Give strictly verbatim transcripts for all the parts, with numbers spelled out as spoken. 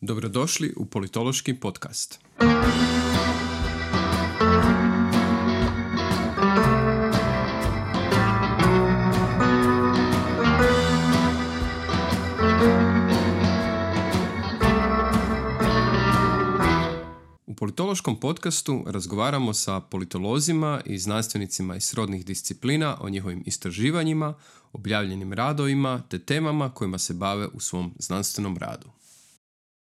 Dobrodošli u Politološki podcast. U Politološkom podcastu razgovaramo sa politolozima i znanstvenicima iz srodnih disciplina o njihovim istraživanjima, objavljenim radovima te temama kojima se bave u svom znanstvenom radu.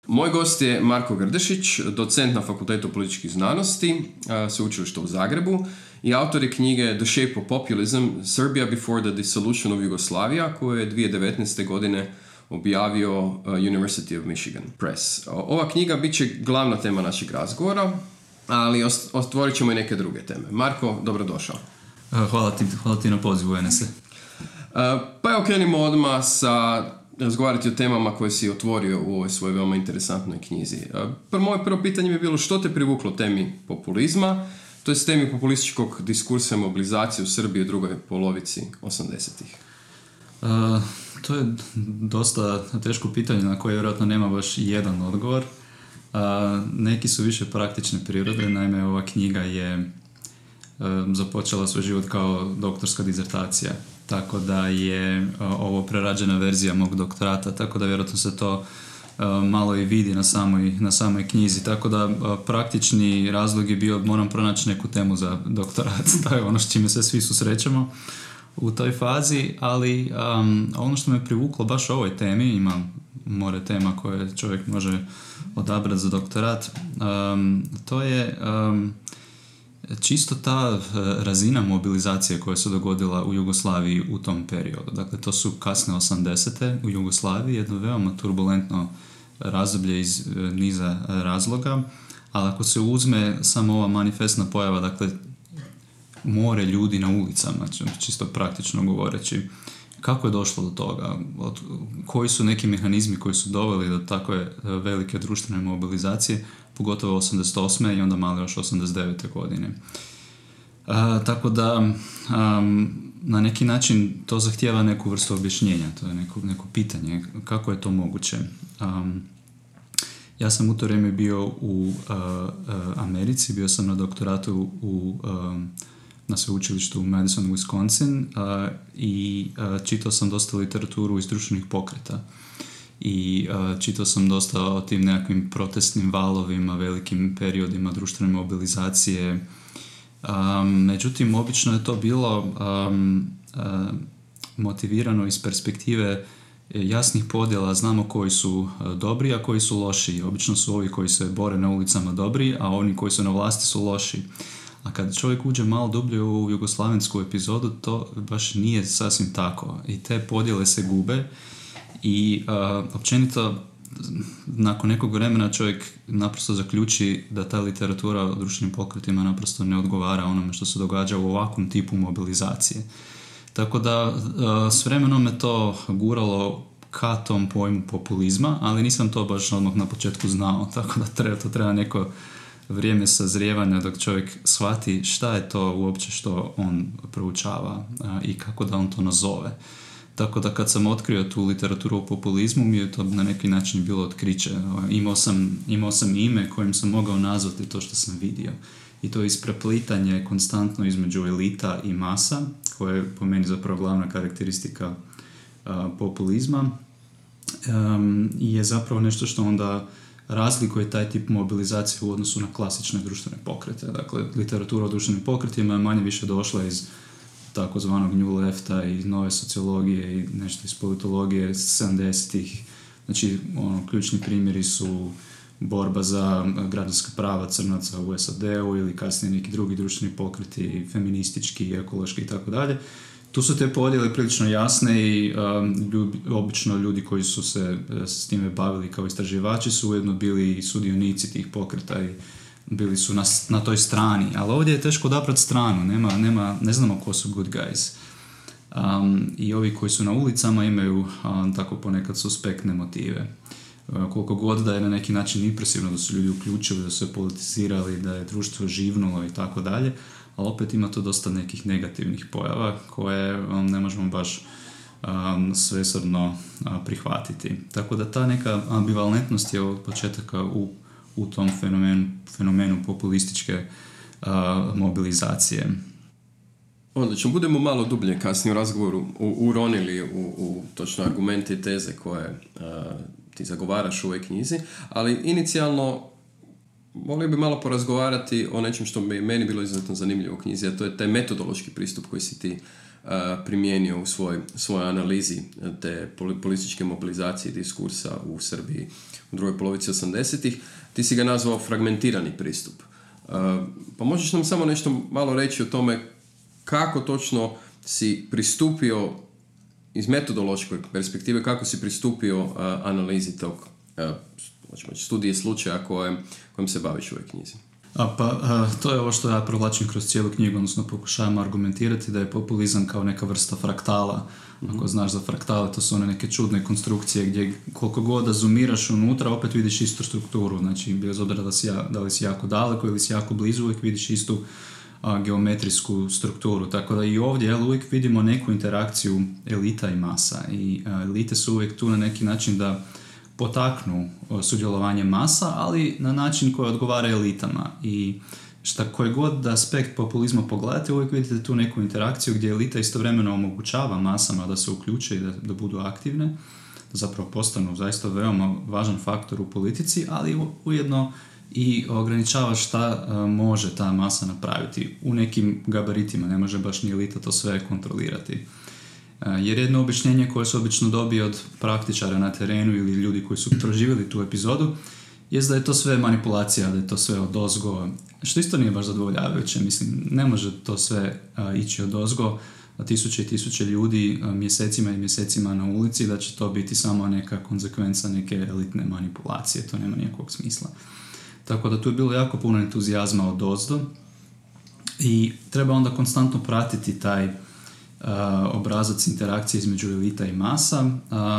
Moj gost je Marko Grdešić, docent na Fakultetu političkih znanosti, Sveučilišta u Zagrebu i autor je knjige The Shape of Populism: Serbia before the Dissolution of Yugoslavia, koju je dvije tisuće devetnaeste. godine objavio University of Michigan Press. Ova knjiga bit će glavna tema našeg razgovora, ali otvorit ćemo i neke druge teme. Marko, dobrodošao. Hvala ti, hvala ti na pozivu, Enese. Pa evo, krenimo odmah sa razgovarati o temama koje si otvorio u ovoj svojoj veoma interesantnoj knjizi. Moje prvo pitanje bi bilo što te privuklo temi populizma, to je temi populističkog diskursa i mobilizacije u Srbiji u drugoj polovici osamdesetih. Uh, to je dosta teško pitanje na koje vjerojatno nema baš jedan odgovor. Uh, neki su više praktične prirode, naime ova knjiga je uh, započela svoj život kao doktorska disertacija. Tako da je ovo prerađena verzija mog doktorata, tako da vjerojatno se to malo i vidi na samoj, na samoj knjizi. Tako da praktični razlog je bio moram pronaći neku temu za doktorat, to je ono s čime se svi susrećemo u toj fazi, ali um, ono što me privuklo baš o ovoj temi, ima more tema koje čovjek može odabrati za doktorat, um, to je Um, čisto ta razina mobilizacije koja se dogodila u Jugoslaviji u tom periodu. Dakle, to su kasne osamdesete u Jugoslaviji, jedno veoma turbulentno razdoblje iz niza razloga, ali ako se uzme samo ova manifestna pojava, dakle, more ljudi na ulicama, čisto praktično govoreći, kako je došlo do toga? Koji su neki mehanizmi koji su doveli do takve velike društvene mobilizacije, pogotovo osamdeset osme i onda malo još osamdeset devete godine. A, tako da a, na neki način to zahtijeva neku vrstu objašnjenja, to je neko, neko pitanje, kako je to moguće. A, ja sam u to vrijeme bio u a, a, Americi, bio sam na doktoratu u a, na sveučilištu u Madison, Wisconsin a, i a, čitao sam dosta literaturu iz društvenih pokreta. I uh, čitao sam dosta o tim nekakvim protestnim valovima, velikim periodima društvene mobilizacije. Um, međutim, obično je to bilo um, uh, motivirano iz perspektive jasnih podjela, znamo koji su dobri, a koji su loši. Obično su ovi koji se bore na ulicama dobri, a oni koji su na vlasti su loši. A kad čovjek uđe malo dublje u jugoslavensku epizodu, to baš nije sasvim tako. I te podjele se gube. I uh, općenito, nakon nekog vremena čovjek naprosto zaključi da ta literatura o društvenim pokretima naprosto ne odgovara onome što se događa u ovakvom tipu mobilizacije. Tako da uh, s vremenom me to guralo ka tom pojmu populizma, ali nisam to baš odmah na početku znao, tako da treba, to treba neko vrijeme sazrijevanja dok čovjek shvati šta je to uopće što on proučava uh, i kako da on to nazove. Tako da kad sam otkrio tu literaturu o populizmu, mi je to na neki način bilo otkriće. Imao sam, imao sam ime kojim sam mogao nazvati to što sam vidio. I to ispreplitanje konstantno između elita i masa, koja je po meni zapravo glavna karakteristika a, populizma, um, je zapravo nešto što onda razlikuje taj tip mobilizacije u odnosu na klasične društvene pokrete. Dakle, literatura o društvenim pokretima je manje više došla iz takozvanog New Lefta i nove sociologije i nešto iz politologije sedamdesetih. Znači, ono, ključni primjeri su borba za građanska prava crnaca u S A D-u ili kasnije neki drugi društveni pokreti, feministički, ekološki i tako dalje. Tu su te podjele prilično jasne i um, ljubi, obično ljudi koji su se s time bavili kao istraživači su ujedno bili sudionici tih pokreta i bili su na, na toj strani, ali ovdje je teško odabrati stranu, nema, nema, ne znamo ko su good guys. Um, I ovi koji su na ulicama imaju um, tako ponekad suspektne motive. Uh, koliko god da je na neki način impresivno da su ljudi uključili, da su politizirali, da je društvo živnulo i tako dalje, ali opet ima to dosta nekih negativnih pojava koje um, ne možemo baš svesrdno prihvatiti. Tako da ta neka ambivalentnost je od početaka u, u tom fenomenu, fenomenu populističke a, mobilizacije. Odlično, budemo malo dublje kasnije u razgovoru u, uronili u, u točno argumente i teze koje a, ti zagovaraš u ovoj knjizi, ali inicijalno volio bi malo porazgovarati o nečem što bi meni bilo izuzetno zanimljivo u knjizi, a to je taj metodološki pristup koji si ti primijenio u svoj, svojoj analizi te političke mobilizacije diskursa u Srbiji u drugoj polovici osamdesetih. Ti si ga nazvao fragmentirani pristup. Pa možeš nam samo nešto malo reći o tome kako točno si pristupio iz metodološke perspektive, kako si pristupio analizi tog studije slučaja kojem, kojem se baviš u ovoj knjizi? A pa a, to je ovo što ja provlačim kroz cijelu knjigu, odnosno pokušavam argumentirati da je populizam kao neka vrsta fraktala. Mm-hmm. Ako znaš za fraktale, to su one neke čudne konstrukcije gdje koliko god da zoomiraš unutra, opet vidiš istu strukturu. Znači, bez obzira da, si, da li si jako daleko ili si jako blizu, uvijek vidiš istu a, geometrijsku strukturu. Tako da i ovdje jel, uvijek vidimo neku interakciju elita i masa. I a, elite su uvijek tu na neki način da potaknu sudjelovanje masa, ali na način koji odgovara elitama. I šta koji god da aspekt populizma pogledate, uvijek vidite tu neku interakciju gdje elita istovremeno omogućava masama da se uključe i da, da budu aktivne, da zapravo postanu zaista veoma važan faktor u politici, ali ujedno i ograničava šta može ta masa napraviti u nekim gabaritima, ne može baš ni elita to sve kontrolirati. Jer jedno objašnjenje koje se obično dobije od praktičara na terenu ili ljudi koji su proživjeli tu epizodu je da je to sve manipulacija, da je to sve odozgo, što isto nije baš zadovoljavajuće. Mislim, ne može to sve a, ići odozgo, tisuće i tisuće ljudi a, mjesecima i mjesecima na ulici, da će to biti samo neka konzekvenca neke elitne manipulacije, to nema nikakvog smisla. Tako da tu je bilo jako puno entuzijazma odozdo i treba onda konstantno pratiti taj Uh, obrazac interakcije između elita i masa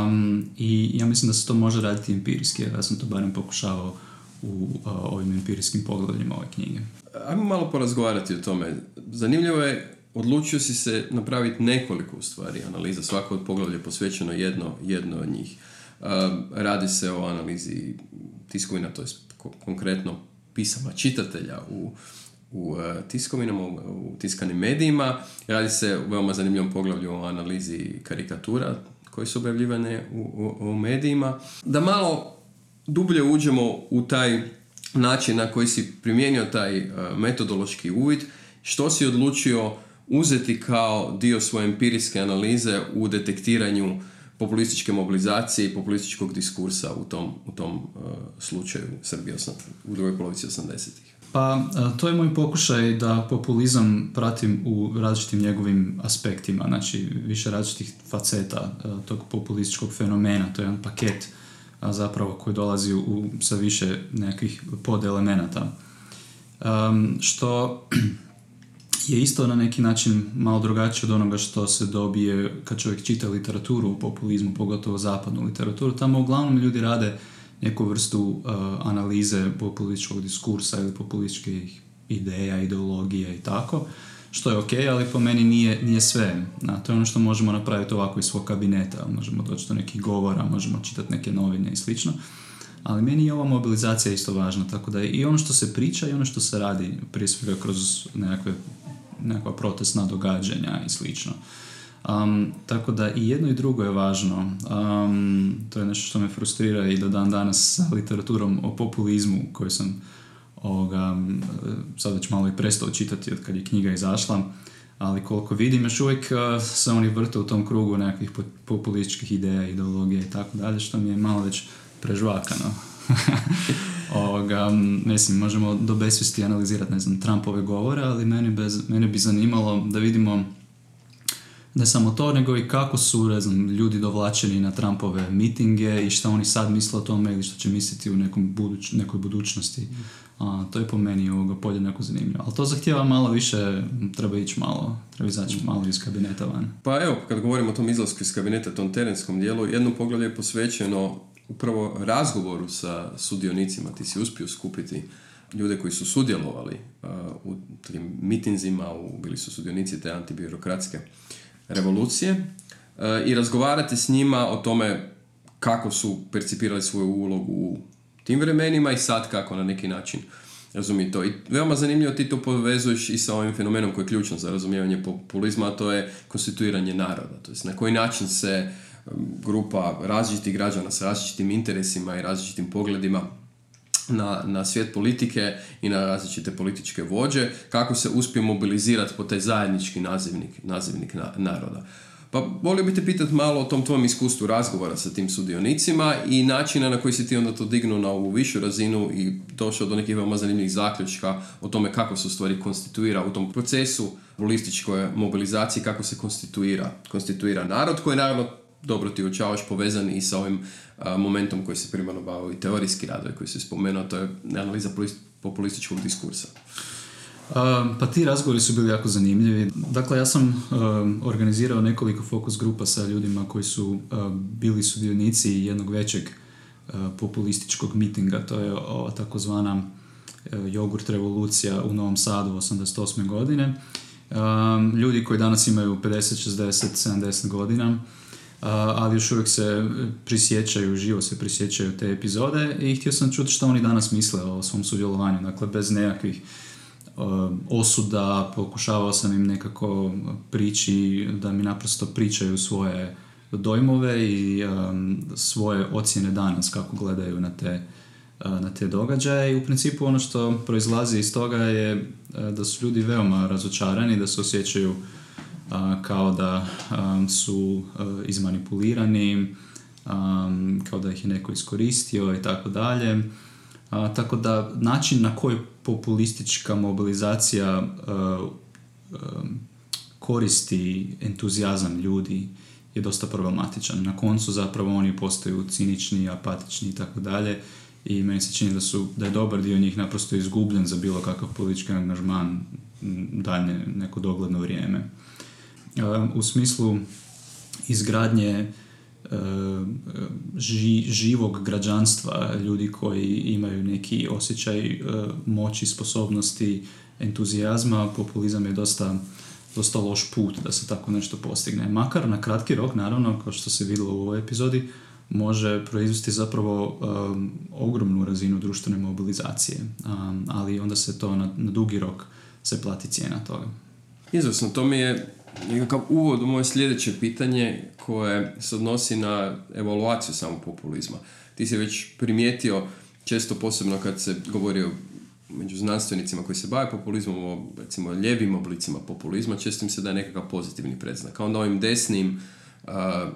um, i ja mislim da se to može raditi empirijski, jer ja sam to barem pokušavao u uh, ovim empirijskim poglavljima ove knjige. Ajmo malo porazgovarati o tome. Zanimljivo je, odlučio si se napraviti nekoliko u stvari analiza, svako od poglavlja je posvećeno jedno, jedno od njih. Uh, radi se o analizi tiskovina, to je ko- konkretno pisama čitatelja u u tiskovinama, u tiskanim medijima. Radi se u veoma zanimljivom poglavlju o analizi karikatura koje su objavljivane u, u, u medijima. Da malo dublje uđemo u taj način na koji si primijenio taj metodološki uvid, što si odlučio uzeti kao dio svoje empirijske analize u detektiranju populističke mobilizacije i populističkog diskursa u tom, u tom uh, slučaju Srbije u drugoj polovici osamdesetih. Pa to je moj pokušaj da populizam pratim u različitim njegovim aspektima, znači više različitih faceta a, tog populističkog fenomena, to je jedan paket a, zapravo koji dolazi u, sa više nekih podelemenata. Um, što je isto na neki način malo drugačije od onoga što se dobije kad čovjek čita literaturu o populizmu, pogotovo zapadnu literaturu, tamo uglavnom ljudi rade neku vrstu uh, analize populističkog diskursa ili populističkih ideja, ideologije i tako, što je okej, okay, ali po meni nije, nije sve. Na, to je ono što možemo napraviti ovako iz svog kabineta, možemo doći do nekih govora, možemo čitati neke novine i slično, ali meni je ova mobilizacija isto važna, tako da je i ono što se priča i ono što se radi, prije svega kroz nekakve, nekakva protestna događanja i slično. Um, tako da i jedno i drugo je važno. Um, to je nešto što me frustrira i do dan danas sa literaturom o populizmu koju sam ovoga, sad već malo i prestao čitati od kad je knjiga izašla, ali koliko vidim još uvijek uh, se oni vrte u tom krugu nekakvih populističkih ideja, ideologije i tako dalje, što mi je malo već prežvakano. Ovoga, mislim, možemo do besvijesti analizirati, ne znam, Trumpove govore, ali meni, bez, meni bi zanimalo da vidimo ne samo to, nego i kako su ne znam, ljudi dovlačeni na Trumpove mitinge i šta oni sad misle o tome ili što će misliti u nekom buduć, nekoj budućnosti. A, to je po meni ovoga polje neko zanimljivo. Ali to zahtjeva malo više, treba ići malo, treba izaći malo iz kabineta van. Pa evo, kad govorimo o tom izlasku iz kabineta, tom terenskom dijelu, jedno poglavlje je posvećeno upravo razgovoru sa sudionicima. Ti si uspio skupiti ljude koji su sudjelovali uh, u tim mitinzima, u, bili su sudionici te antibirokratske revolucije. i razgovarati s njima o tome kako su percipirali svoju ulogu u tim vremenima i sad kako na neki način razumije to. I veoma zanimljivo, ti to povezuješ i sa ovim fenomenom koji je ključan za razumijevanje populizma, a to je konstituiranje naroda. To jest na koji način se grupa različitih građana sa različitim interesima i različitim pogledima na, na svijet politike i na različite političke vođe, kako se uspije mobilizirati po taj zajednički nazivnik, nazivnik na, naroda. Pa volio bih te pitati malo o tom tvojom iskustvu razgovora sa tim sudionicima i načina na koji si ti onda to dignuo na ovu višu razinu i došao do nekih veoma zanimljivih zaključka o tome kako se u stvari konstituira u tom procesu populističkoj mobilizaciji, kako se konstituira, konstituira narod, koji je naravno, dobro ti uočavaš, povezan i sa ovim a, momentom koji se primarno bavio i teorijski radovi koji se spomenuo, to je analiza populističkog diskursa. Uh, pa ti razgovori su bili jako zanimljivi. Dakle, ja sam uh, organizirao nekoliko fokus grupa sa ljudima koji su uh, bili sudionici jednog većeg uh, populističkog mitinga. To je ova takozvana uh, jogurt revolucija u Novom Sadu osamdeset osme godine. Uh, ljudi koji danas imaju pedeset, šezdeset, sedamdeset godina, uh, ali još uvijek se prisjećaju, živo se prisjećaju te epizode i htio sam čuti što oni danas misle o svom sudjelovanju. Dakle, bez nekakvih osuda, pokušavao sam im nekako prići da mi naprosto pričaju svoje dojmove i um, svoje ocjene danas kako gledaju na te, uh, na te događaje i u principu ono što proizlazi iz toga je uh, da su ljudi veoma razočarani, da se osjećaju uh, kao da um, su uh, izmanipulirani, um, kao da ih je neko iskoristio i tako dalje. A, tako da način na koji populistička mobilizacija uh, um, koristi entuzijazam ljudi je dosta problematičan. Na koncu zapravo oni postaju cinični, apatični i tako dalje i meni se čini da, su, da je dobar dio njih naprosto izgubljen za bilo kakav politički angažman dalje neko dogledno vrijeme. Uh, u smislu izgradnje Ži, živog građanstva, ljudi koji imaju neki osjećaj moći, sposobnosti, entuzijazma, populizam je dosta, dosta loš put da se tako nešto postigne. Makar na kratki rok, naravno, kao što se vidjelo u ovoj epizodi, može proizvesti zapravo um, ogromnu razinu društvene mobilizacije, um, ali onda se to na, na dugi rok se plati cijena toga. Izvrsno, to mi je nekakav uvod u moje sljedeće pitanje koje se odnosi na evaluaciju samog populizma. Ti si već primijetio, često posebno kad se govori o među znanstvenicima koji se bave populizmom, o recimo ljevim oblicima populizma, često im se daje nekakav pozitivni predznak. A onda ovim desnim uh,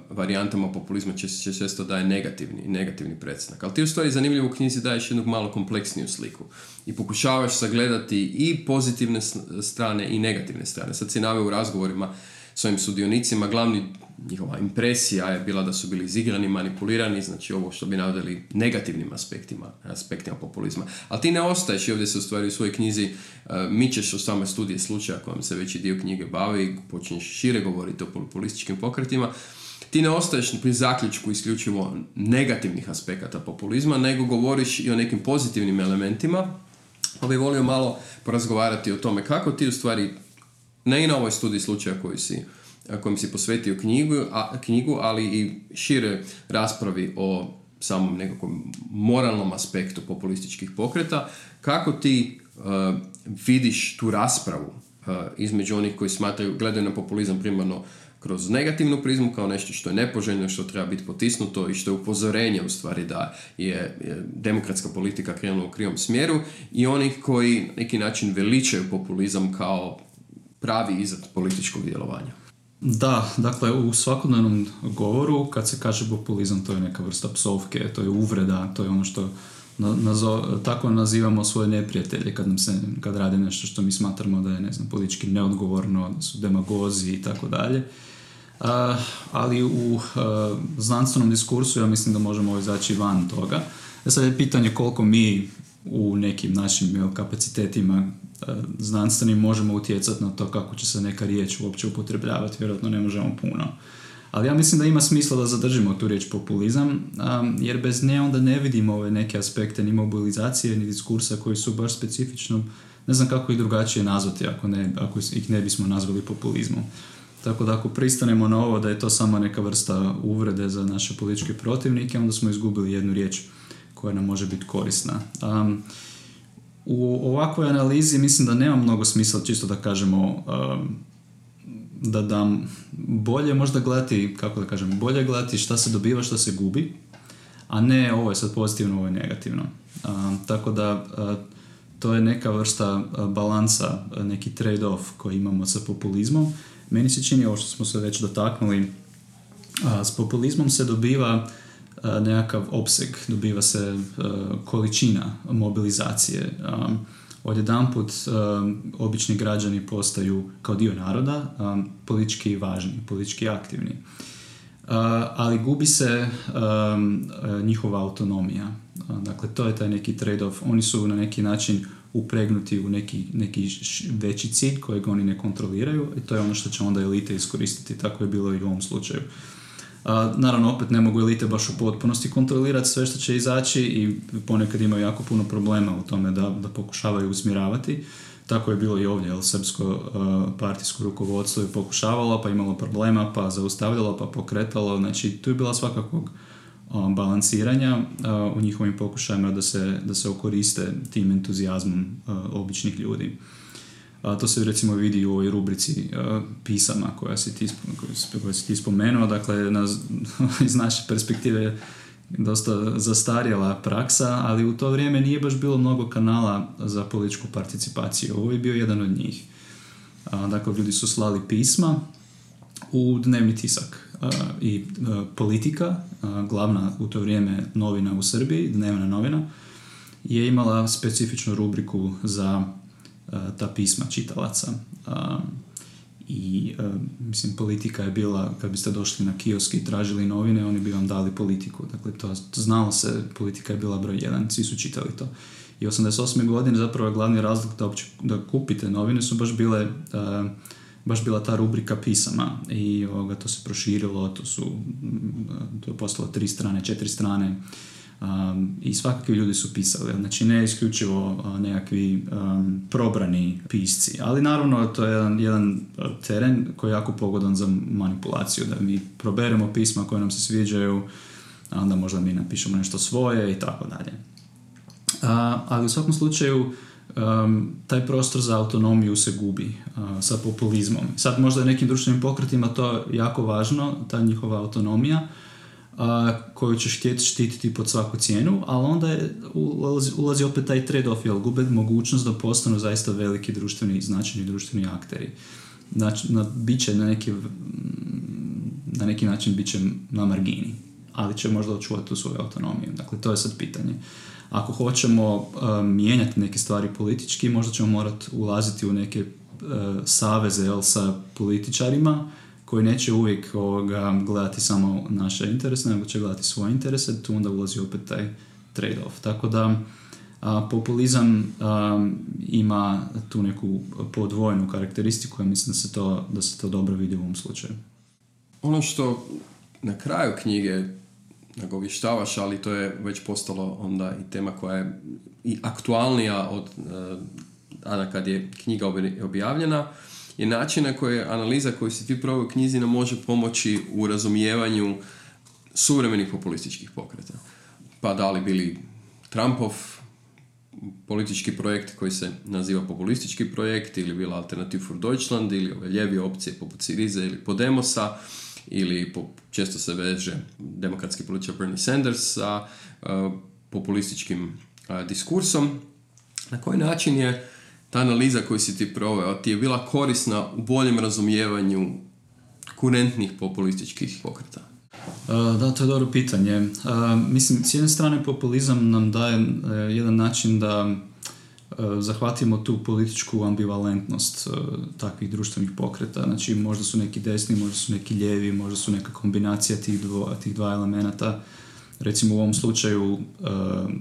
varijantama populizma često, često daje negativni, negativni predznak. Ali ti u stvari zanimljivo u knjizi daješ jednu malo kompleksniju sliku i pokušavaš sagledati i pozitivne strane i negativne strane. Sad si naveo u razgovorima s ovim sudionicima, glavni njihova impresija je bila da su bili izigrani, manipulirani, znači ovo što bi navodili negativnim aspektima, aspektima populizma. Ali ti ne ostaješ i ovdje se u stvari u svojoj knjizi uh, mičeš o same studije slučaja kojom se veći dio knjige bavi, počinješ šire govoriti o populističkim pokretima. Ti ne ostaješ pri zaključku isključivo negativnih aspekata populizma, nego govoriš i o nekim pozitivnim elementima. Pa bih volio malo porazgovarati o tome kako ti u stvari, ne i na ovoj studiji slučaja koju si kojim si posvetio knjigu, a, knjigu, ali i šire raspravi o samom nekakvom moralnom aspektu populističkih pokreta. Kako ti uh, vidiš tu raspravu uh, između onih koji smatraju, gledaju na populizam primarno kroz negativnu prizmu kao nešto što je nepoželjno, što treba biti potisnuto i što je upozorenje u stvari da je, je demokratska politika krenula u krivom smjeru i onih koji na neki način veličaju populizam kao pravi izraz političkog djelovanja? Da, dakle u svakodnevnom govoru kad se kaže populizam to je neka vrsta psovke, to je uvreda, to je ono što nazo- tako nazivamo svoje neprijatelje kad nam se, kad rade nešto što mi smatramo da je, ne znam, politički neodgovorno, da su demagozi i tako dalje. Ali u uh, znanstvenom diskursu ja mislim da možemo izaći van toga. E sad je pitanje koliko mi u nekim našim jel, kapacitetima znanstveni možemo utjecati na to kako će se neka riječ uopće upotrebljavati, vjerojatno ne možemo puno. Ali ja mislim da ima smisla da zadržimo tu riječ populizam, jer bez nje onda ne vidimo ove neke aspekte ni mobilizacije, ni diskursa koji su baš specifično, ne znam kako ih drugačije nazvati ako, ne, ako ih ne bismo nazvali populizmom. Tako da ako pristanemo na ovo da je to samo neka vrsta uvrede za naše političke protivnike, onda smo izgubili jednu riječ koja nam može biti korisna. Um, u ovakvoj analizi mislim da nema mnogo smisla, čisto da kažemo, um, da dam bolje možda gledati, kako da kažem, bolje gledati šta se dobiva, šta se gubi, a ne ovo je sad pozitivno, ovo je negativno. Um, tako da uh, to je neka vrsta balansa, neki trade-off koji imamo sa populizmom. Meni se čini, ovo što smo se već dotaknuli, a, s populizmom se dobiva a, nekakav opseg, dobiva se a, količina mobilizacije. A, odjedanput a, obični građani postaju kao dio naroda, a, politički važni, politički aktivni. A, ali gubi se a, njihova autonomija. A, dakle, to je taj neki trade-off. Oni su na neki način upregnuti u neki, neki veći cilj kojeg oni ne kontroliraju i to je ono što će onda elite iskoristiti. Tako je bilo i u ovom slučaju. A, naravno, opet ne mogu elite baš u potpunosti kontrolirati sve što će izaći i ponekad imaju jako puno problema u tome da, da pokušavaju usmjeravati. Tako je bilo i ovdje, jer srpsko a, partijsko rukovodstvo je pokušavalo, pa imalo problema, pa zaustavljalo, pa pokretalo. Znači, tu je bila svakakvog balansiranja a, u njihovim pokušajima da se, da se okoriste tim entuzijazmom a, običnih ljudi. A, to se recimo vidi u ovoj rubrici a, pisama koja si ti, koja si ti spomenuo. Dakle, na, iz naše perspektive dosta zastarjela praksa, ali u to vrijeme nije baš bilo mnogo kanala za političku participaciju. Ovo je bio jedan od njih. A, dakle, ljudi su slali pisma u dnevni tisak. Uh, i uh, Politika, uh, glavna u to vrijeme novina u Srbiji, dnevna novina, je imala specifičnu rubriku za uh, ta pisma čitalaca. Uh, I, uh, mislim, Politika je bila, kad biste došli na kiosk i tražili novine, oni bi vam dali Politiku. Dakle, to, to znalo se, Politika je bila broj jedan, svi su čitali to. I osamdeset osme godine zapravo glavni razlog da, opće, da kupite novine su baš bile... Uh, baš bila ta rubrika pisama i ovoga, to se proširilo, to su to je postalo tri strane, četiri strane um, i svakakvi ljudi su pisali, znači ne isključivo nekakvi um, probrani pisci, ali naravno to je jedan, jedan teren koji je jako pogodan za manipulaciju, da mi proberemo pisma koje nam se sviđaju, a onda možda mi napišemo nešto svoje i tako dalje. Ali u svakom slučaju Um, taj prostor za autonomiju se gubi uh, sa populizmom. Sad možda nekim društvenim pokretima to je jako važno, ta njihova autonomija uh, koju ćeš htjeti štititi pod svaku cijenu, ali onda je, ulazi, ulazi opet taj trade-off, jer gube mogućnost da postanu zaista veliki društveni i značajni društveni akteri. Znači, na, bit će na neki, na neki način bit će na margini, ali će možda očuvati tu svoju autonomiju. Dakle, to je sad pitanje. Ako hoćemo uh, mijenjati neke stvari politički, možda ćemo morati ulaziti u neke uh, saveze jel, sa političarima koji neće uvijek ovoga, gledati samo naše interese, nego će gledati svoje interese, tu onda ulazi opet taj trade-off. Tako da uh, populizam um, ima tu neku podvojnu karakteristiku, ja mislim da se to, da se to dobro vidi u ovom slučaju. Ono što na kraju knjige nagovištavaš, ali to je već postalo onda i tema koja je i aktualnija od dana kad je knjiga objavljena, je način na koji analiza koju si ti proveo u knjizi nam može pomoći u razumijevanju suvremenih populističkih pokreta. Pa da li bili Trumpov politički projekt koji se naziva populistički projekt, ili bila Alternative for Deutschland, ili ove ljevije opcije poput Siriza ili Podemosa, ili po, često se veže demokratski političar Bernie Sanders sa uh, populističkim uh, diskursom. Na koji način je ta analiza koju si ti proveo ti je bila korisna u boljem razumijevanju kurentnih populističkih pokreta? Uh, da, to je dobro pitanje. Uh, mislim, s jedne strane populizam nam daje uh, jedan način da uh, zahvatimo tu političku ambivalentnost uh, takvih društvenih pokreta. Znači, možda su neki desni, možda su neki lijevi, možda su neka kombinacija tih, dvo, tih dva elemenata. Recimo u ovom slučaju uh,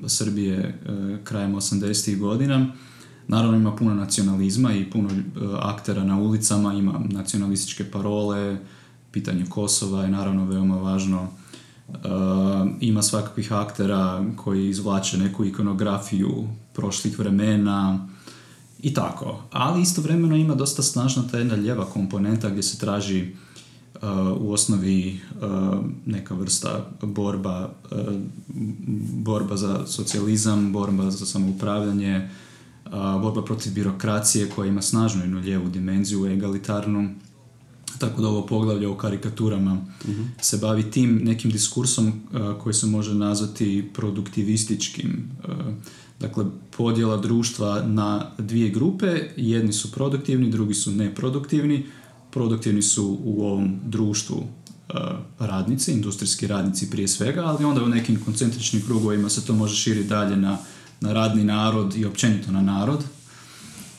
Srbije uh, krajem osamdesetih godina. Naravno ima puno nacionalizma i puno uh, aktera na ulicama, ima nacionalističke parole, pitanje Kosova je naravno veoma važno. E, ima svakakvih aktera koji izvlače neku ikonografiju prošlih vremena i tako. Ali istovremeno ima dosta snažna ta jedna lijeva komponenta gdje se traži uh, u osnovi uh, neka vrsta borba, uh, borba za socijalizam, borba za samoupravljanje, uh, borba protiv birokracije koja ima snažnu jednu lijevu dimenziju, egalitarnu. Tako da ovo poglavlje o karikaturama uh-huh. se bavi tim nekim diskursom uh, koji se može nazvati produktivističkim. Uh, dakle, podjela društva na dvije grupe, jedni su produktivni, drugi su neproduktivni. Produktivni su u ovom društvu uh, radnici, industrijski radnici prije svega, ali onda u nekim koncentričnim krugovima se to može širiti dalje na, na radni narod i općenito na narod.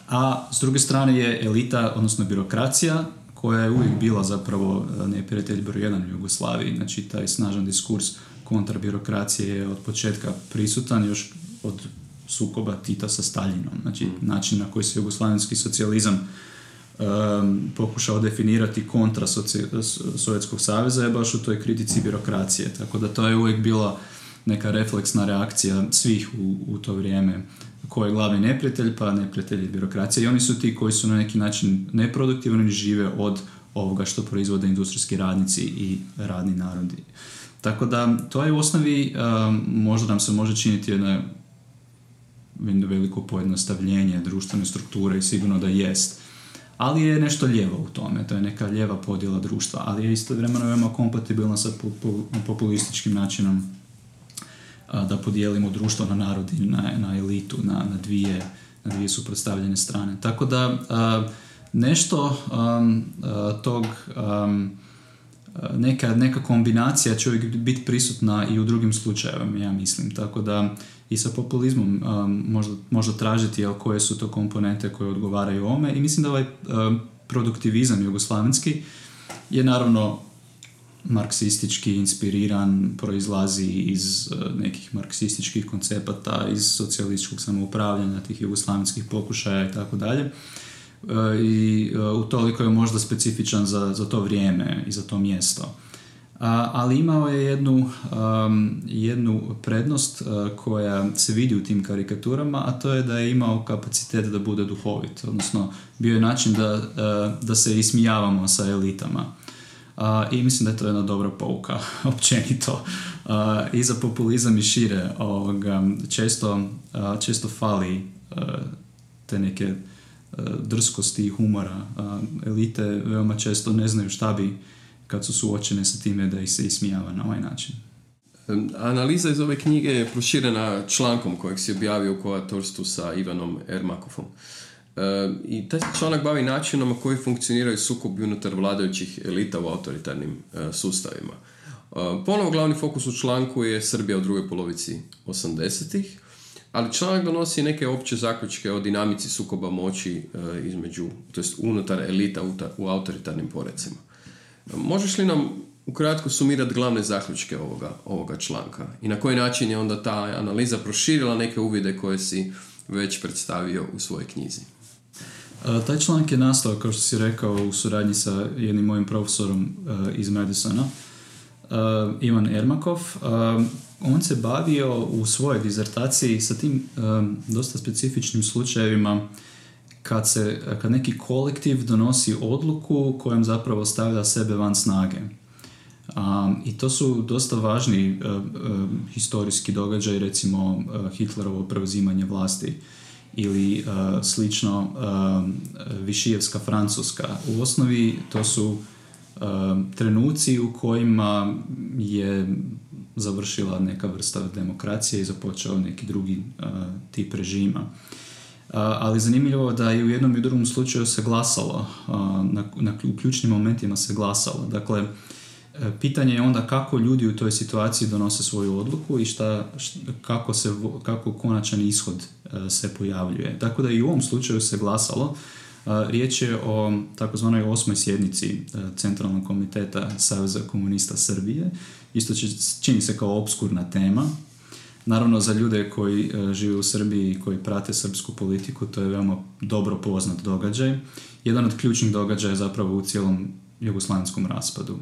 A s druge strane je elita, odnosno birokracija, koja je uvijek bila zapravo neprijatelj broj jedan u Jugoslaviji. Znači, taj snažan diskurs kontra birokracije je od početka prisutan, još od sukoba Tita sa Staljinom. Znači, način na koji se jugoslavenski socijalizam um, pokušao definirati kontra soci- Sovjetskog saveza je baš u toj kritici birokracije. Tako da to je uvijek bila neka refleksna reakcija svih u, u to vrijeme. Ko je glavni neprijatelj, pa neprijatelj birokracije. I oni su ti koji su na neki način neproduktivni, žive od ovoga što proizvode industrijski radnici i radni narodi. Tako da, to je u osnovi, um, možda nam se može činiti jedno, jedno veliko pojednostavljenje društvene strukture i sigurno da jest. Ali je nešto lijevo u tome, to je neka lijeva podjela društva, ali je istovremeno veoma kompatibilna sa populističkim načinom da podijelimo društvo na narod i na, na elitu, na, na, dvije, na dvije suprotstavljene strane. Tako da a, nešto a, a, tog a, neka, neka kombinacija će uvijek biti prisutna i u drugim slučajevima, ja mislim. Tako da i sa populizmom a, možda, možda tražiti jel, koje su to komponente koje odgovaraju ovome. I mislim da ovaj a, produktivizam jugoslavenski je naravno marksistički inspiriran, proizlazi iz nekih marksističkih koncepata, iz socijalističkog samoupravljanja, tih jugoslavenskih pokušaja i tako dalje. I utoliko je možda specifičan za, za to vrijeme i za to mjesto. A, ali imao je jednu, um, jednu prednost uh, koja se vidi u tim karikaturama, a to je da je imao kapacitet da bude duhovit. Odnosno, bio je način da, uh, da se ismijavamo sa elitama. Uh, I mislim da je to jedna dobra pouka općenito uh, i za populizam i šire ovoga, često, uh, često fali uh, te neke uh, drskosti i humora. Uh, elite veoma često ne znaju šta bi kad su suočene sa time da ih se ismijava na ovaj način. Analiza iz ove knjige je proširena člankom kojeg si objavio u koautorstvu sa Ivanom Ermakovom. I taj članak bavi načinom na koji funkcioniraju sukobi unutar vladajućih elita u autoritarnim sustavima. Ponovo glavni fokus u članku je Srbija u drugoj polovici osamdesetih, ali članak donosi neke opće zaključke o dinamici sukoba moći između, to jest unutar elita u autoritarnim porecima. Možeš li nam ukratko sumirati glavne zaključke ovoga, ovoga članka i na koji način je onda ta analiza proširila neke uvide koje si već predstavio u svojoj knjizi? Uh, taj članak je nastao, kao što si rekao, u suradnji sa jednim mojim profesorom uh, iz Madisona, uh, Ivan Ermakov. Uh, on se bavio u svojoj disertaciji sa tim um, dosta specifičnim slučajevima kad, se, kad neki kolektiv donosi odluku kojom zapravo stavlja sebe van snage. Um, I to su dosta važni uh, uh, historijski događaj, recimo uh, Hitlerovo preuzimanje vlasti ili uh, slično uh, Višijevska Francuska. U osnovi to su uh, trenuci u kojima je završila neka vrsta demokracije i započeo neki drugi uh, tip režima. Uh, ali zanimljivo da je u jednom i drugom slučaju se glasalo, uh, na, na, u ključnim momentima se glasalo. Dakle, pitanje je onda kako ljudi u toj situaciji donose svoju odluku i šta, šta, kako, se, kako konačan ishod uh, se pojavljuje. Tako da i u ovom slučaju se glasalo. Uh, riječ je o takozvanoj osmoj sjednici uh, Centralnog komiteta Saveza komunista Srbije. Isto će, čini se kao opskurna tema. Naravno, za ljude koji uh, žive u Srbiji i koji prate srpsku politiku, to je veoma dobro poznat događaj. Jedan od ključnih događaja je zapravo u cijelom jugoslavenskom raspadu.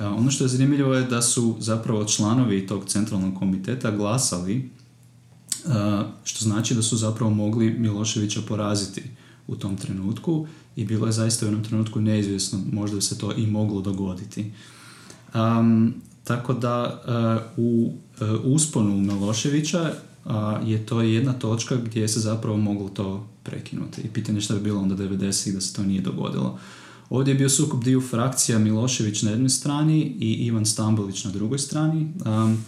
Ono što je zanimljivo je da su zapravo članovi tog centralnog komiteta glasali što znači da su zapravo mogli Miloševića poraziti u tom trenutku i bilo je zaista u jednom trenutku neizvjesno, možda bi se to i moglo dogoditi. Um, tako da uh, u uh, usponu Miloševića uh, je to jedna točka gdje se zapravo moglo to prekinuti i pitanje šta bi bilo onda devedesetih da se to nije dogodilo. Ovdje je bio sukob dviju frakcija, Milošević na jednoj strani i Ivan Stambolić na drugoj strani. Um,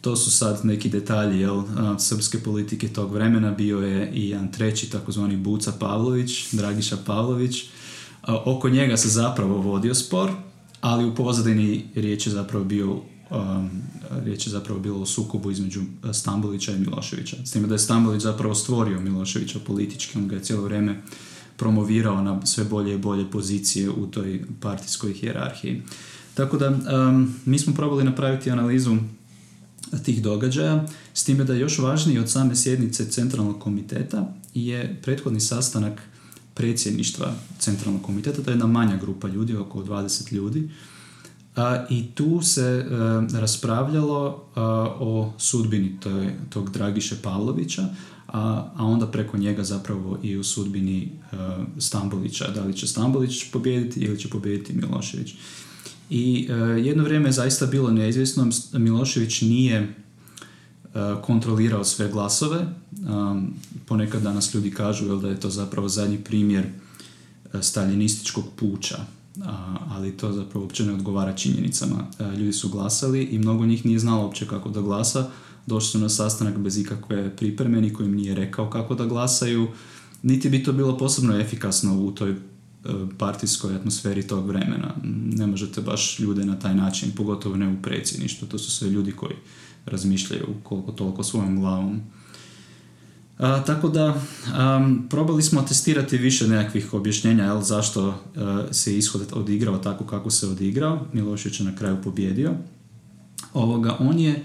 to su sad neki detalji jel, a, srpske politike tog vremena. Bio je i jedan treći takozvani Buca Pavlović, Dragiša Pavlović. A, oko njega se zapravo vodio spor, ali u pozadini riječ je zapravo bio um, riječ je zapravo bilo o sukobu između Stambolića i Miloševića. S time da je Stambolić zapravo stvorio Miloševića politički, on ga je cijelo vrijeme promovirao na sve bolje i bolje pozicije u toj partijskoj hijerarhiji. Tako da um, mi smo probali napraviti analizu tih događaja, s time da je još važniji od same sjednice Centralnog komiteta je prethodni sastanak predsjedništva Centralnog komiteta, to je jedna manja grupa ljudi, oko dvadeset ljudi, a, i tu se a, raspravljalo a, o sudbini toj, tog Dragiše Pavlovića, a, a onda preko njega zapravo i o sudbini a, Stambolića, da li će Stambolić pobijediti ili će pobijediti Milošević. I uh, jedno vrijeme je zaista bilo neizvjesno, Milošević nije uh, kontrolirao sve glasove, um, ponekad danas ljudi kažu jel, da je to zapravo zadnji primjer uh, staljinističkog puča, uh, ali to zapravo uopće ne odgovara činjenicama. Uh, ljudi su glasali i mnogo njih nije znalo uopće kako da glasa, došli su na sastanak bez ikakve pripreme, niko im nije rekao kako da glasaju, niti bi to bilo posebno efikasno u toj partijskoj atmosferi tog vremena. Ne možete baš ljude na taj način, pogotovo ne u predsjedništvu. To su sve ljudi koji razmišljaju koliko toliko svojom glavom. A, tako da um, probali smo testirati više nekakvih objašnjenja jel, zašto uh, se ishod odigrao tako kako se odigrao. Milošević je na kraju pobjedio. Ovoga, on je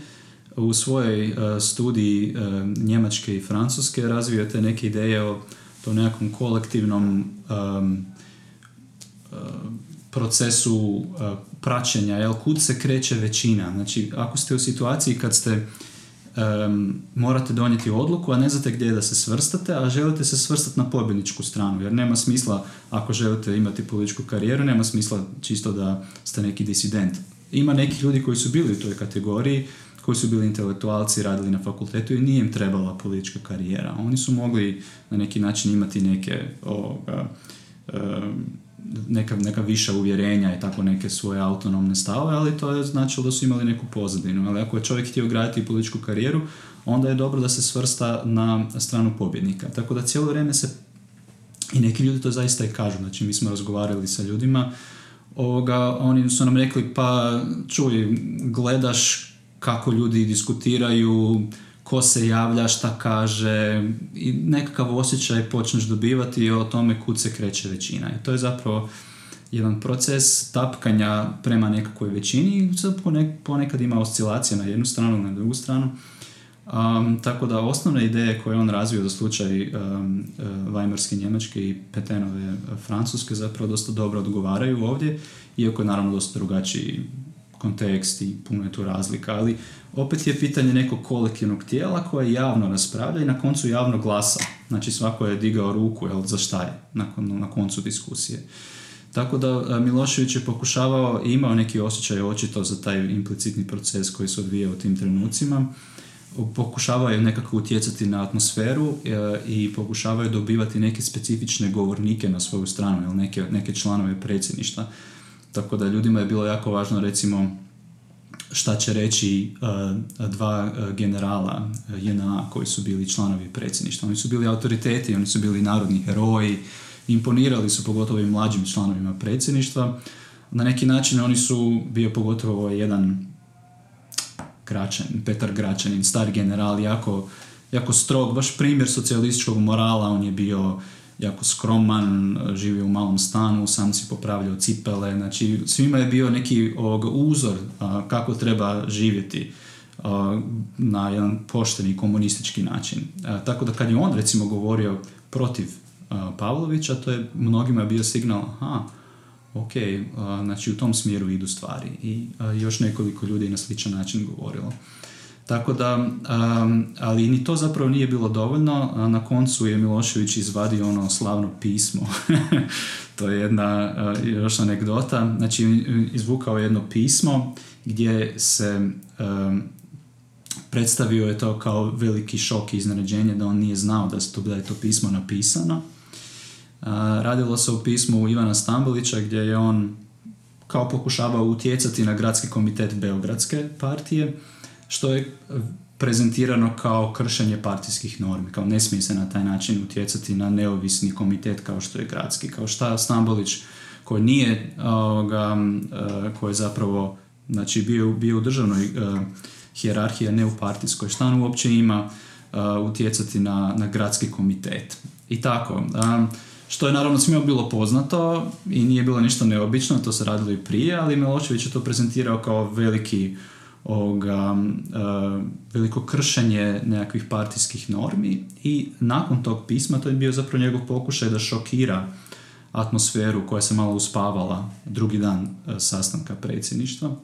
u svojoj uh, studiji uh, Njemačke i Francuske razvio te neke ideje o to nekakvom kolektivnom um, procesu uh, praćenja, jel, kud se kreće većina. Znači, ako ste u situaciji kad ste um, morate donijeti odluku, a ne znate gdje je da se svrstate, a želite se svrstati na pobjedničku stranu, jer nema smisla, ako želite imati političku karijeru, nema smisla čisto da ste neki disident. Ima nekih ljudi koji su bili u toj kategoriji, koji su bili intelektualci, radili na fakultetu i nije im trebala politička karijera. Oni su mogli na neki način imati neke ovoga, neka, neka viša uvjerenja i tako neke svoje autonomne stave, ali to je značilo da su imali neku pozadinu. Ali ako je čovjek htio graditi političku karijeru, onda je dobro da se svrsta na stranu pobjednika. Tako da cijelo vrijeme se, i neki ljudi to zaista i kažu, znači mi smo razgovarali sa ljudima, ovoga, oni su nam rekli, pa čuj, gledaš kako ljudi diskutiraju, ko se javlja, šta kaže, i nekakav osjećaj počneš dobivati o tome kud se kreće većina. I to je zapravo jedan proces tapkanja prema nekakvoj većini i ponekad ima oscilacija na jednu stranu ili na drugu stranu. Um, tako da osnovne ideje koje on razvio za slučaj um, Weimarske Njemačke i Petenove Francuske zapravo dosta dobro odgovaraju ovdje, iako je naravno dosta drugačiji kontekst i puno je tu razlika, ali opet je pitanje nekog kolektivnog tijela koje javno raspravlja i na koncu javno glasa. Znači svako je digao ruku jel, za šta je nakon, na koncu diskusije. Tako da Milošević je pokušavao i imao neki osjećaj očito za taj implicitni proces koji se odvija u tim trenucima. Pokušavao je nekako utjecati na atmosferu i pokušavao je dobivati neke specifične govornike na svoju stranu, jel, neke, neke članove predsjedništva. Tako da ljudima je bilo jako važno recimo šta će reći uh, dva generala J N A koji su bili članovi predsjedništva. Oni su bili autoriteti, oni su bili narodni heroji, imponirali su pogotovo i mlađim članovima predsjedništva. Na neki način oni su bio pogotovo jedan Gračanin, Petar Gračanin, star general, jako, jako strog, baš primjer socijalističkog morala, on je bio jako skroman, živio u malom stanu, sam si popravljao cipele, znači svima je bio neki ovoga, uzor a, kako treba živjeti a, na jedan pošteni komunistički način. A, tako da kad je on recimo govorio protiv a, Pavlovića, to je mnogima bio signal, aha, ok, a, znači u tom smjeru idu stvari. I a, još nekoliko ljudi na sličan način govorilo. Tako da, ali ni to zapravo nije bilo dovoljno. Na koncu je Milošević izvadio ono slavno pismo. To je jedna još anegdota. Znači, izvukao je jedno pismo gdje se um, predstavio je to kao veliki šok i iznenađenje da on nije znao da, se to, da je to pismo napisano. Uh, radilo se o pismu Ivana Stambolića gdje je on kao pokušavao utjecati na gradski komitet Beogradske partije, što je prezentirano kao kršenje partijskih normi, kao ne smije se na taj način utjecati na neovisni komitet kao što je gradski, kao šta Stambolić koji nije ovoga, koji je zapravo znači bio, bio u državnoj uh, hijerarhiji, ne u partijskoj, šta on uopće ima uh, utjecati na, na gradski komitet i tako, um, što je naravno svima bilo poznato i nije bilo ništa neobično, to se radilo i prije, ali Milošević je to prezentirao kao veliki ovoga, uh, veliko kršenje nekakvih partijskih normi i nakon tog pisma to je bio zapravo njegov pokušaj da šokira atmosferu koja se malo uspavala drugi dan uh, sastanka predsjedništva uh,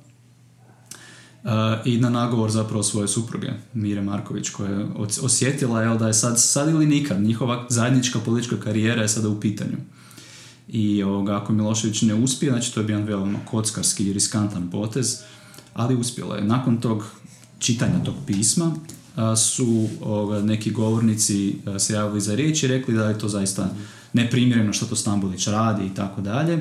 i na nagovor zapravo svoje supruge Mire Marković koja je osjetila jel, da je sad, sad ili nikad njihova zajednička politička karijera je sada u pitanju. I ovoga, ako Milošević ne uspije, znači to je bio veoma kockarski i riskantan potez, ali uspjela je. Nakon tog čitanja tog pisma su ovoga, neki govornici se javili za riječ i rekli da je to zaista neprimjereno što to Stambolić radi i tako dalje.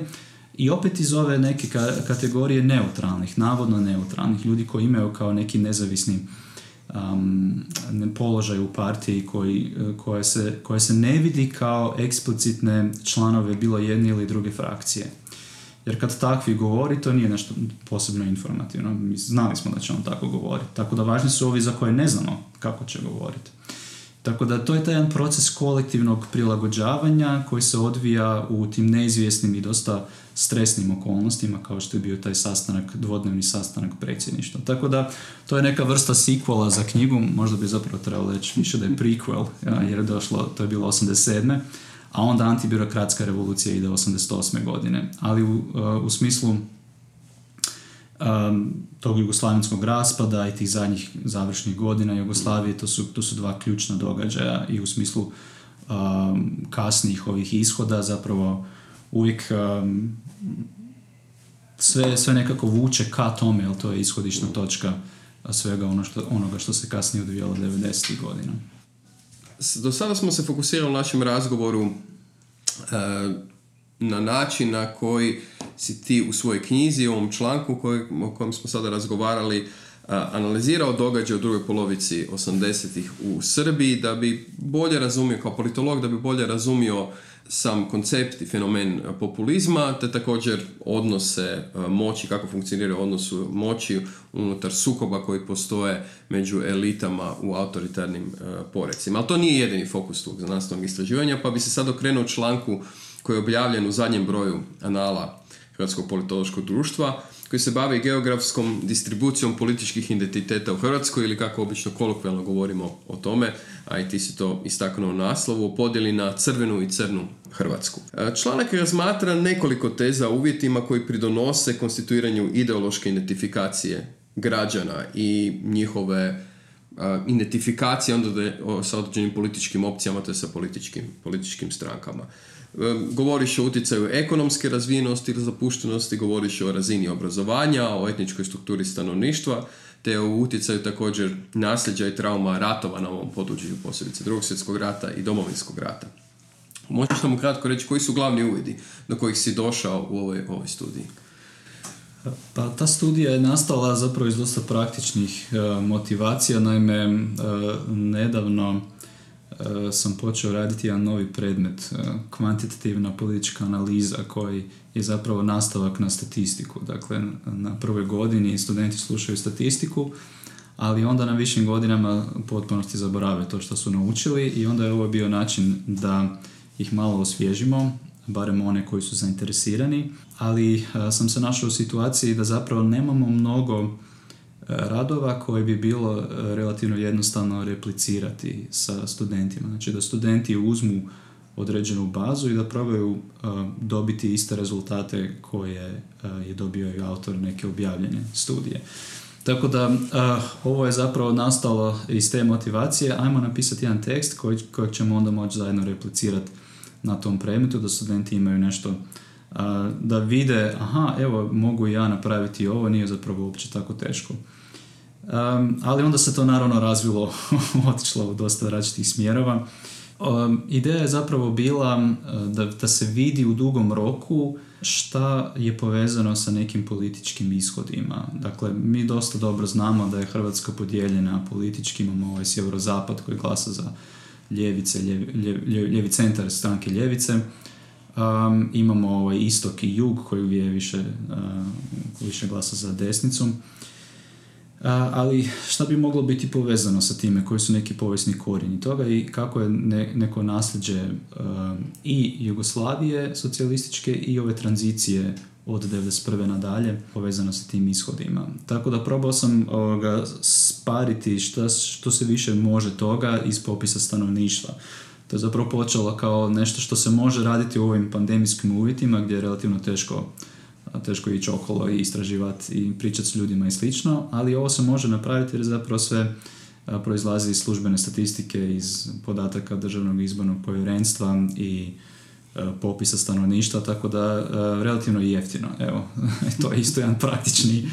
I opet iz ove neke kategorije neutralnih, navodno neutralnih, ljudi koji imaju kao neki nezavisni um, položaj u partiji koji, koje, se, koje se ne vidi kao eksplicitne članove bilo jedne ili druge frakcije. Jer kad takvi govori, to nije nešto posebno informativno. Mi znali smo da će on tako govoriti. Tako da važni su ovi za koje ne znamo kako će govoriti. Tako da to je taj jedan proces kolektivnog prilagođavanja koji se odvija u tim neizvjesnim i dosta stresnim okolnostima kao što je bio taj sastanak, dvodnevni sastanak predsjedništva. Tako da to je neka vrsta sequela za knjigu, možda bi zapravo trebalo reći više da je prequel, jer je došlo, to je bilo osamdeset sedme a onda antibirokratska revolucija ide osamdeset osme godine. Ali u, u smislu um, tog jugoslavenskog raspada i tih zadnjih završnih godina Jugoslavije, to su, to su dva ključna događaja i u smislu um, kasnijih ovih ishoda zapravo uvijek um, sve, sve nekako vuče ka tome, jer to je ishodišna točka svega ono što, onoga što se kasnije odvijalo devedesetih godina. Do sada smo se fokusirali u našem razgovoru e, na način na koji si ti u svojoj knjizi, u ovom članku koj, o kojem smo sada razgovarali, e, analizirao događaje u drugoj polovici osamdesetih u Srbiji da bi bolje razumio, kao politolog, da bi bolje razumio sam koncept i fenomen populizma, te također odnose moći, kako funkcionira odnos moći unutar sukoba koji postoje među elitama u autoritarnim uh, porecima. Ali to nije jedini fokus tog znanstvenog istraživanja, pa bi se sad okrenuo članku koji je objavljen u zadnjem broju Anala Hrvatskog politološkog društva, koji se bavi geografskom distribucijom političkih identiteta u Hrvatskoj ili kako obično kolokvijalno govorimo o tome, a i ti si to istaknuo u naslovu, o podjeli na crvenu i crnu Hrvatsku. Članak razmatra nekoliko teza o uvjetima koji pridonose konstituiranju ideološke identifikacije građana i njihove identifikacije onda sa određenim političkim opcijama, to je sa političkim, političkim strankama. Govoriš o utjecaju ekonomske razvijenosti ili zapuštenosti, govoriš o razini obrazovanja, o etničkoj strukturi stanovništva, te o utjecaju također nasljeđa i trauma ratova na ovom području, posebice Drugog svjetskog rata i Domovinskog rata. Možeš nam kratko reći koji su glavni uvidi do kojih si došao u ovoj, ovoj studiji? Pa ta studija je nastala zapravo iz dosta praktičnih uh, motivacija, naime uh, nedavno Uh, sam počeo raditi jedan novi predmet, uh, kvantitativna politička analiza koji je zapravo nastavak na statistiku. Dakle, na prvoj godini studenti slušaju statistiku, ali onda na višim godinama potpunosti zaborave to što su naučili i onda je ovo bio način da ih malo osvježimo, barem one koji su zainteresirani, ali uh, sam se našao u situaciji da zapravo nemamo mnogo radova koje bi bilo relativno jednostavno replicirati sa studentima. Znači da studenti uzmu određenu bazu i da probaju uh, dobiti iste rezultate koje uh, je dobio i autor neke objavljene studije. Tako da uh, ovo je zapravo nastalo iz te motivacije. Ajmo napisati jedan tekst koji, kojeg ćemo onda moći zajedno replicirati na tom predmetu, da studenti imaju nešto uh, da vide, aha, evo, mogu ja napraviti ovo, nije zapravo uopće tako teško. Um, ali onda se to naravno razvilo, otišlo u dosta različitih smjerova. Um, ideja je zapravo bila da, da se vidi u dugom roku šta je povezano sa nekim političkim ishodima. Dakle, mi dosta dobro znamo da je Hrvatska podijeljena politički, imamo ovaj sjeverozapad koji glasa za ljevice, ljevi, ljevi, ljevi centar stranke ljevice, um, imamo ovaj istok i jug koji je više, uh, više glasa za desnicom. A, ali šta bi moglo biti povezano sa time, koji su neki povijesni korijeni toga i kako je ne, neko nasljeđe um, i Jugoslavije socijalističke i ove tranzicije od devedeset prve nadalje povezano sa tim ishodima. Tako da probao sam ovoga, spariti šta, što se više može toga iz popisa stanovništva. To je zapravo počelo kao nešto što se može raditi u ovim pandemijskim uvjetima gdje je relativno teško teško ići okolo i istraživati i pričati s ljudima i slično, ali ovo se može napraviti jer zapravo sve proizlazi iz službene statistike, iz podataka Državnog izbornog povjerenstva i popisa stanovništva, tako da relativno jeftino. Evo, to je isto jedan praktični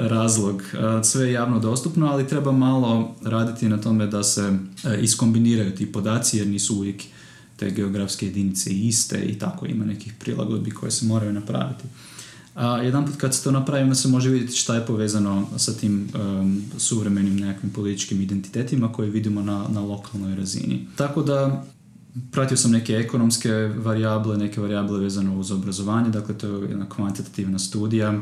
razlog. Sve je javno dostupno, ali treba malo raditi na tome da se iskombiniraju ti podaci jer nisu uvijek te geografske jedinice iste i tako ima nekih prilagodbi koje se moraju napraviti. A jedanput kad se to napravimo se može vidjeti šta je povezano sa tim um, suvremenim nekakvim političkim identitetima koje vidimo na, na lokalnoj razini. Tako da pratio sam neke ekonomske varijable, neke varijable vezano uz obrazovanje, dakle to je jedna kvantitativna studija.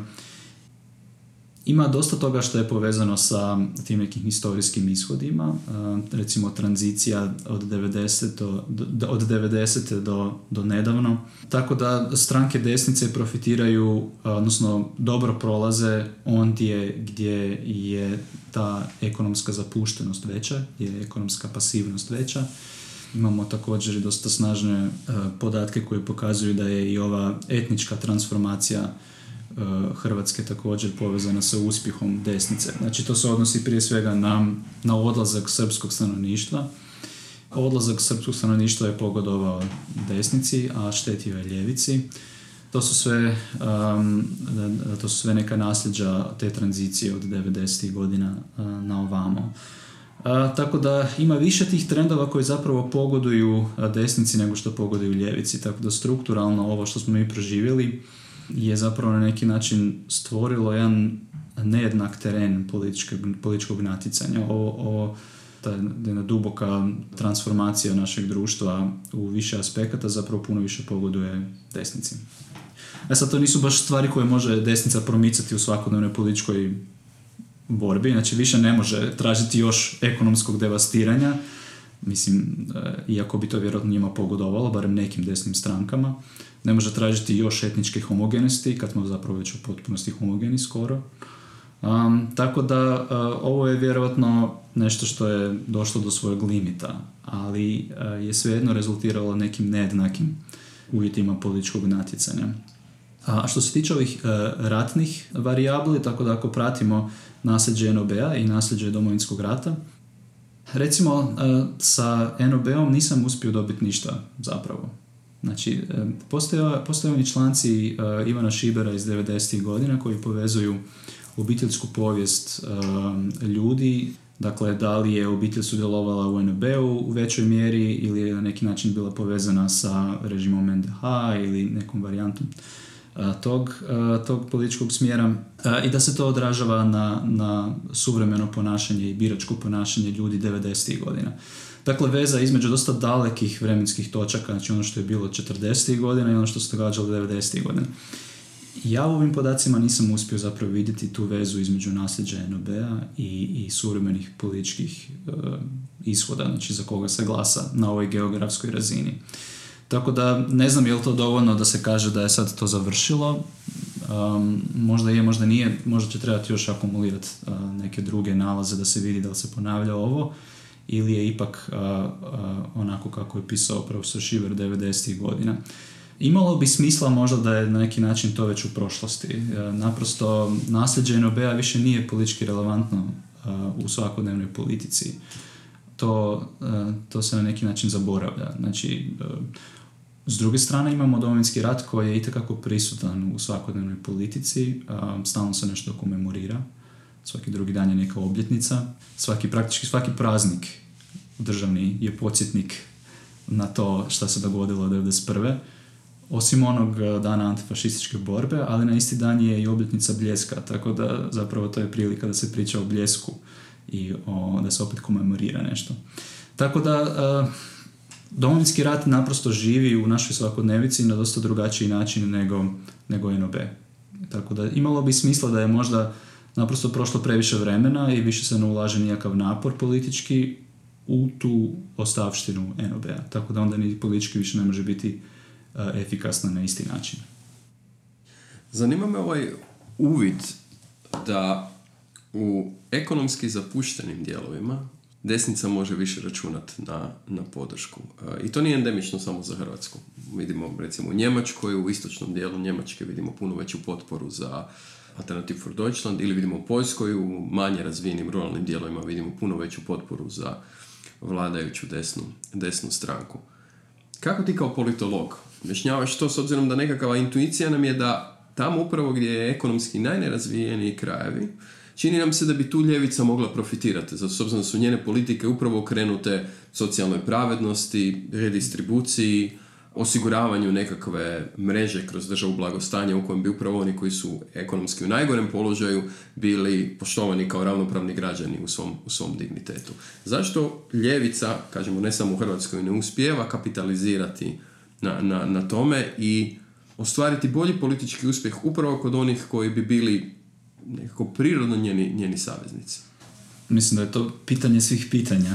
Ima dosta toga što je povezano sa tim nekim historijskim ishodima, recimo tranzicija od devedesete do, od devedesete do, do nedavno. Tako da stranke desnice profitiraju, odnosno dobro prolaze ondje gdje je ta ekonomska zapuštenost veća, gdje je ekonomska pasivnost veća. Imamo također dosta snažne podatke koje pokazuju da je i ova etnička transformacija Hrvatske također povezana sa uspjehom desnice. Znači to se odnosi prije svega na, na odlazak srpskog stanovništva. Odlazak srpskog stanovništva je pogodovao desnici, a štetio je ljevici. To su sve, um, to su sve neka nasljeđa te tranzicije od devedesetih godina uh, na ovamo. Uh, tako da ima više tih trendova koji zapravo pogoduju desnici nego što pogoduju ljevici. Tako da strukturalno ovo što smo mi proživjeli je zapravo na neki način stvorilo jedan nejednak teren političkog, političkog naticanja. Ovo, ovo ta jedna duboka transformacija našeg društva u više aspekata zapravo puno više pogoduje desnici. E sad, to nisu baš stvari koje može desnica promicati u svakodnevnoj političkoj borbi, znači više ne može tražiti još ekonomskog devastiranja, mislim, iako bi to vjerojatno njima pogodovalo, barem nekim desnim strankama. Ne može tražiti još etničke homogenosti, kad smo zapravo već u potpunosti homogeni skoro. Um, tako da uh, ovo je vjerojatno nešto što je došlo do svojeg limita, ali uh, je svejedno rezultiralo nekim nejednakim uvjetima političkog natjecanja. A što se tiče ovih uh, ratnih varijabli, tako da ako pratimo nasljeđe N O B-a i nasljeđe Domovinskog rata, recimo uh, sa N O B-om nisam uspio dobiti ništa zapravo. Znači, postoje oni članci uh, Ivana Šibera iz devedesetih godina koji povezuju obiteljsku povijest uh, ljudi, dakle da li je obitelj sudjelovala u N O B-u u većoj mjeri ili je na neki način bila povezana sa režimom N D H ili nekom varijantom uh, tog, uh, tog političkog smjera uh, i da se to odražava na, na suvremeno ponašanje i biračko ponašanje ljudi devedesetih godina. Dakle, veza između dosta dalekih vremenskih točaka, znači ono što je bilo četrdesetih godina i ono što se događalo devedesetih godina. Ja u ovim podacima nisam uspio zapravo vidjeti tu vezu između nasljeđa N O B-a i, i suvremenih političkih e, ishoda, znači za koga se glasa na ovoj geografskoj razini. Tako da ne znam je li to dovoljno da se kaže da je sad to završilo, um, možda je, možda nije, možda će trebati još akumulirati uh, neke druge nalaze da se vidi da li se ponavlja ovo, ili je ipak a, a, onako kako je pisao profesor Šiber devedesetih godina. Imalo bi smisla možda da je na neki način to već u prošlosti. Naprosto nasljeđe en o bea više nije politički relevantno u svakodnevnoj politici. To, to se na neki način zaboravlja. Znači, s druge strane imamo Domovinski rat koji je itekako prisutan u svakodnevnoj politici, stalno se nešto komemorira, svaki drugi dan je neka obljetnica, svaki, praktički svaki praznik državni je podsjetnik na to šta se dogodilo od devedeset prve. Osim onog dana antifašističke borbe, ali na isti dan je i obljetnica Bljeska, tako da zapravo to je prilika da se priča o Bljesku i o, da se opet komemorira nešto. Tako da uh, Domovinski rat naprosto živi u našoj svakodnevici na dosta drugačiji način nego, nego en o be. Tako da imalo bi smisla da je možda naprosto prošlo previše vremena i više se ne ulaže nijakav napor politički u tu ostavštinu en o bea. Tako da onda ni politički više ne može biti uh, efikasna na isti način. Zanima me ovaj uvid da u ekonomski zapuštenim dijelovima desnica može više računati na, na podršku. E, I to nije endemično samo za Hrvatsku. Vidimo recimo u Njemačkoj, u istočnom dijelu Njemačke vidimo puno veću potporu za Alternative for Deutschland, ili vidimo u Poljskoj, u manje razvijenim ruralnim dijelovima vidimo puno veću potporu za vladajuću desnu, desnu stranku. Kako ti kao politolog objašnjavaš to, s obzirom da nekakva intuicija nam je da tamo upravo gdje je ekonomski najnerazvijeniji krajevi, čini nam se da bi tu ljevica mogla profitirati, zato s obzirom da su njene politike upravo okrenute socijalnoj pravednosti, redistribuciji, osiguravanju nekakve mreže kroz državu blagostanja u kojem bi upravo oni koji su ekonomski u najgorem položaju bili poštovani kao ravnopravni građani u svom, u svom dignitetu. Zašto ljevica, kažemo ne samo u Hrvatskoj, ne uspijeva kapitalizirati na, na, na tome i ostvariti bolji politički uspjeh upravo kod onih koji bi bili nekako prirodno njeni, njeni saveznici? Mislim da je to pitanje svih pitanja.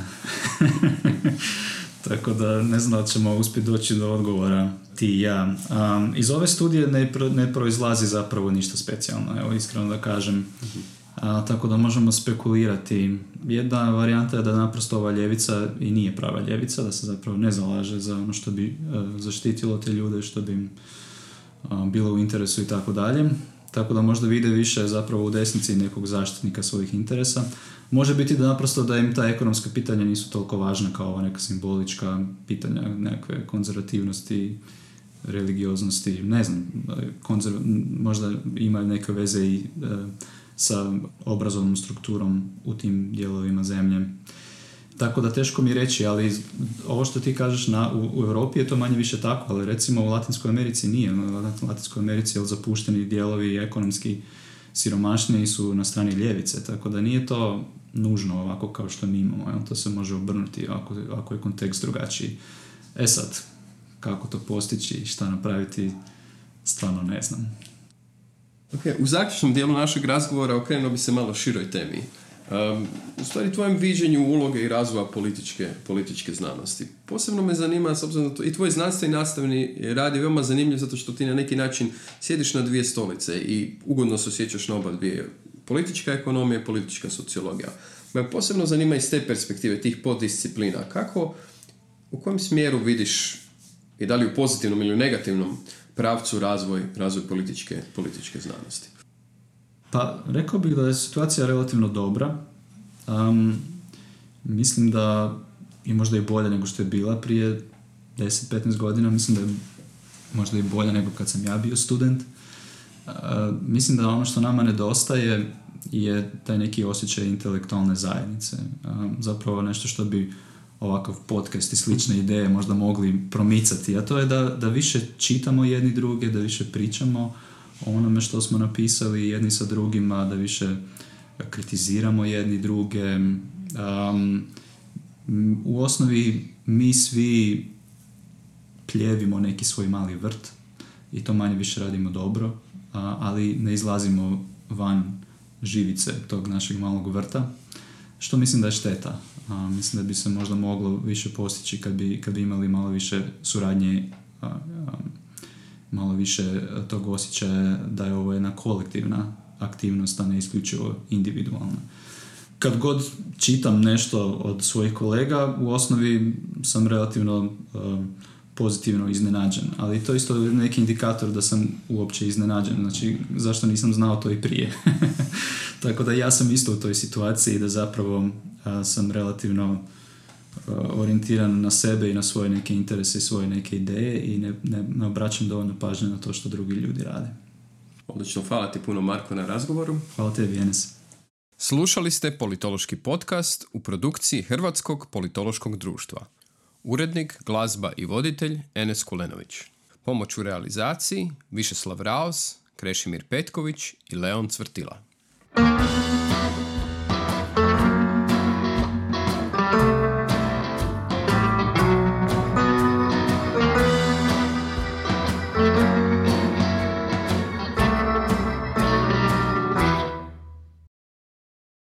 Tako da ne znam da ćemo uspjeti doći do odgovora ti i ja. Um, iz ove studije ne, pro, ne proizlazi zapravo ništa specijalno, evo iskreno da kažem. A, tako da možemo spekulirati. Jedna varijanta je da naprosto ova ljevica i nije prava ljevica, da se zapravo ne zalaže za ono što bi uh, zaštitilo te ljude, što bi im uh, bilo u interesu i tako dalje. Tako da možda vide više zapravo u desnici nekog zaštitnika svojih interesa. Može biti da naprosto da im ta ekonomska pitanja nisu toliko važna kao ova neka simbolička pitanja nekakve konzervativnosti, religioznosti, ne znam, konzerv... možda ima neke veze i e, sa obrazovnom strukturom u tim dijelovima zemlje. Tako da teško mi reći, ali ovo što ti kažeš na, u, u Europi je to manje više tako, ali recimo u Latinskoj Americi nije. U Latinskoj Americi je zapušteni dijelovi ekonomski siromašni su na strani ljevice, tako da nije to nužno ovako kao što mi imamo. Jel? To se može obrnuti ako, ako je kontekst drugačiji. E sad, kako to postići i šta napraviti, stvarno ne znam. Okay, u zaključnom dijelu našeg razgovora okrenuo bi se malo široj temi. Um, u stvari tvojem viđenju uloge i razvoja političke, političke znanosti. Posebno me zanima, s obzirom na to, i tvoj znanstveni nastavni rad je veoma zanimljiv zato što ti na neki način sjediš na dvije stolice i ugodno se osjećaš na oba dvije, politička ekonomija i politička sociologija. Me posebno zanima iz te perspektive tih poddisciplina. Kako, u kojem smjeru vidiš, i da li u pozitivnom ili u negativnom pravcu razvoj, razvoj političke, političke znanosti? Pa, rekao bih da je situacija relativno dobra. Um, mislim da je možda i bolja nego što je bila prije deset do petnaest godina. Mislim da je možda i bolja nego kad sam ja bio student. Uh, mislim da ono što nama nedostaje je taj neki osjećaj intelektualne zajednice. Um, zapravo nešto što bi ovakav podcast i slične ideje možda mogli promicati. A to je da, da više čitamo jedni druge, da više pričamo o onome što smo napisali jedni sa drugima, da više kritiziramo jedni druge. Um, u osnovi mi svi pljevimo neki svoj mali vrt i to manje više radimo dobro, a, ali ne izlazimo van živice tog našeg malog vrta, što mislim da je šteta. A, mislim da bi se možda moglo više postići kad bi, kad bi imali malo više suradnje, a, a, malo više tog osjećaja da je ovo jedna kolektivna aktivnost, a ne isključivo individualna. Kad god čitam nešto od svojih kolega, u osnovi sam relativno uh, pozitivno iznenađen, ali to isto je neki indikator da sam uopće iznenađen, znači zašto nisam znao to i prije. Tako da ja sam isto u toj situaciji da zapravo a, sam relativno a, orijentiran na sebe i na svoje neke interese i svoje neke ideje i ne, ne, ne obraćam dovoljno pažnje na to što drugi ljudi rade. Odlično, hvala ti puno Marko na razgovoru. Hvala tebi Enes. Slušali ste Politološki podcast u produkciji Hrvatskog politološkog društva. Urednik, glazba i voditelj Enes Kulenović. Pomoć u realizaciji Višeslav Raus, Krešimir Petković i Leon Cvrtila.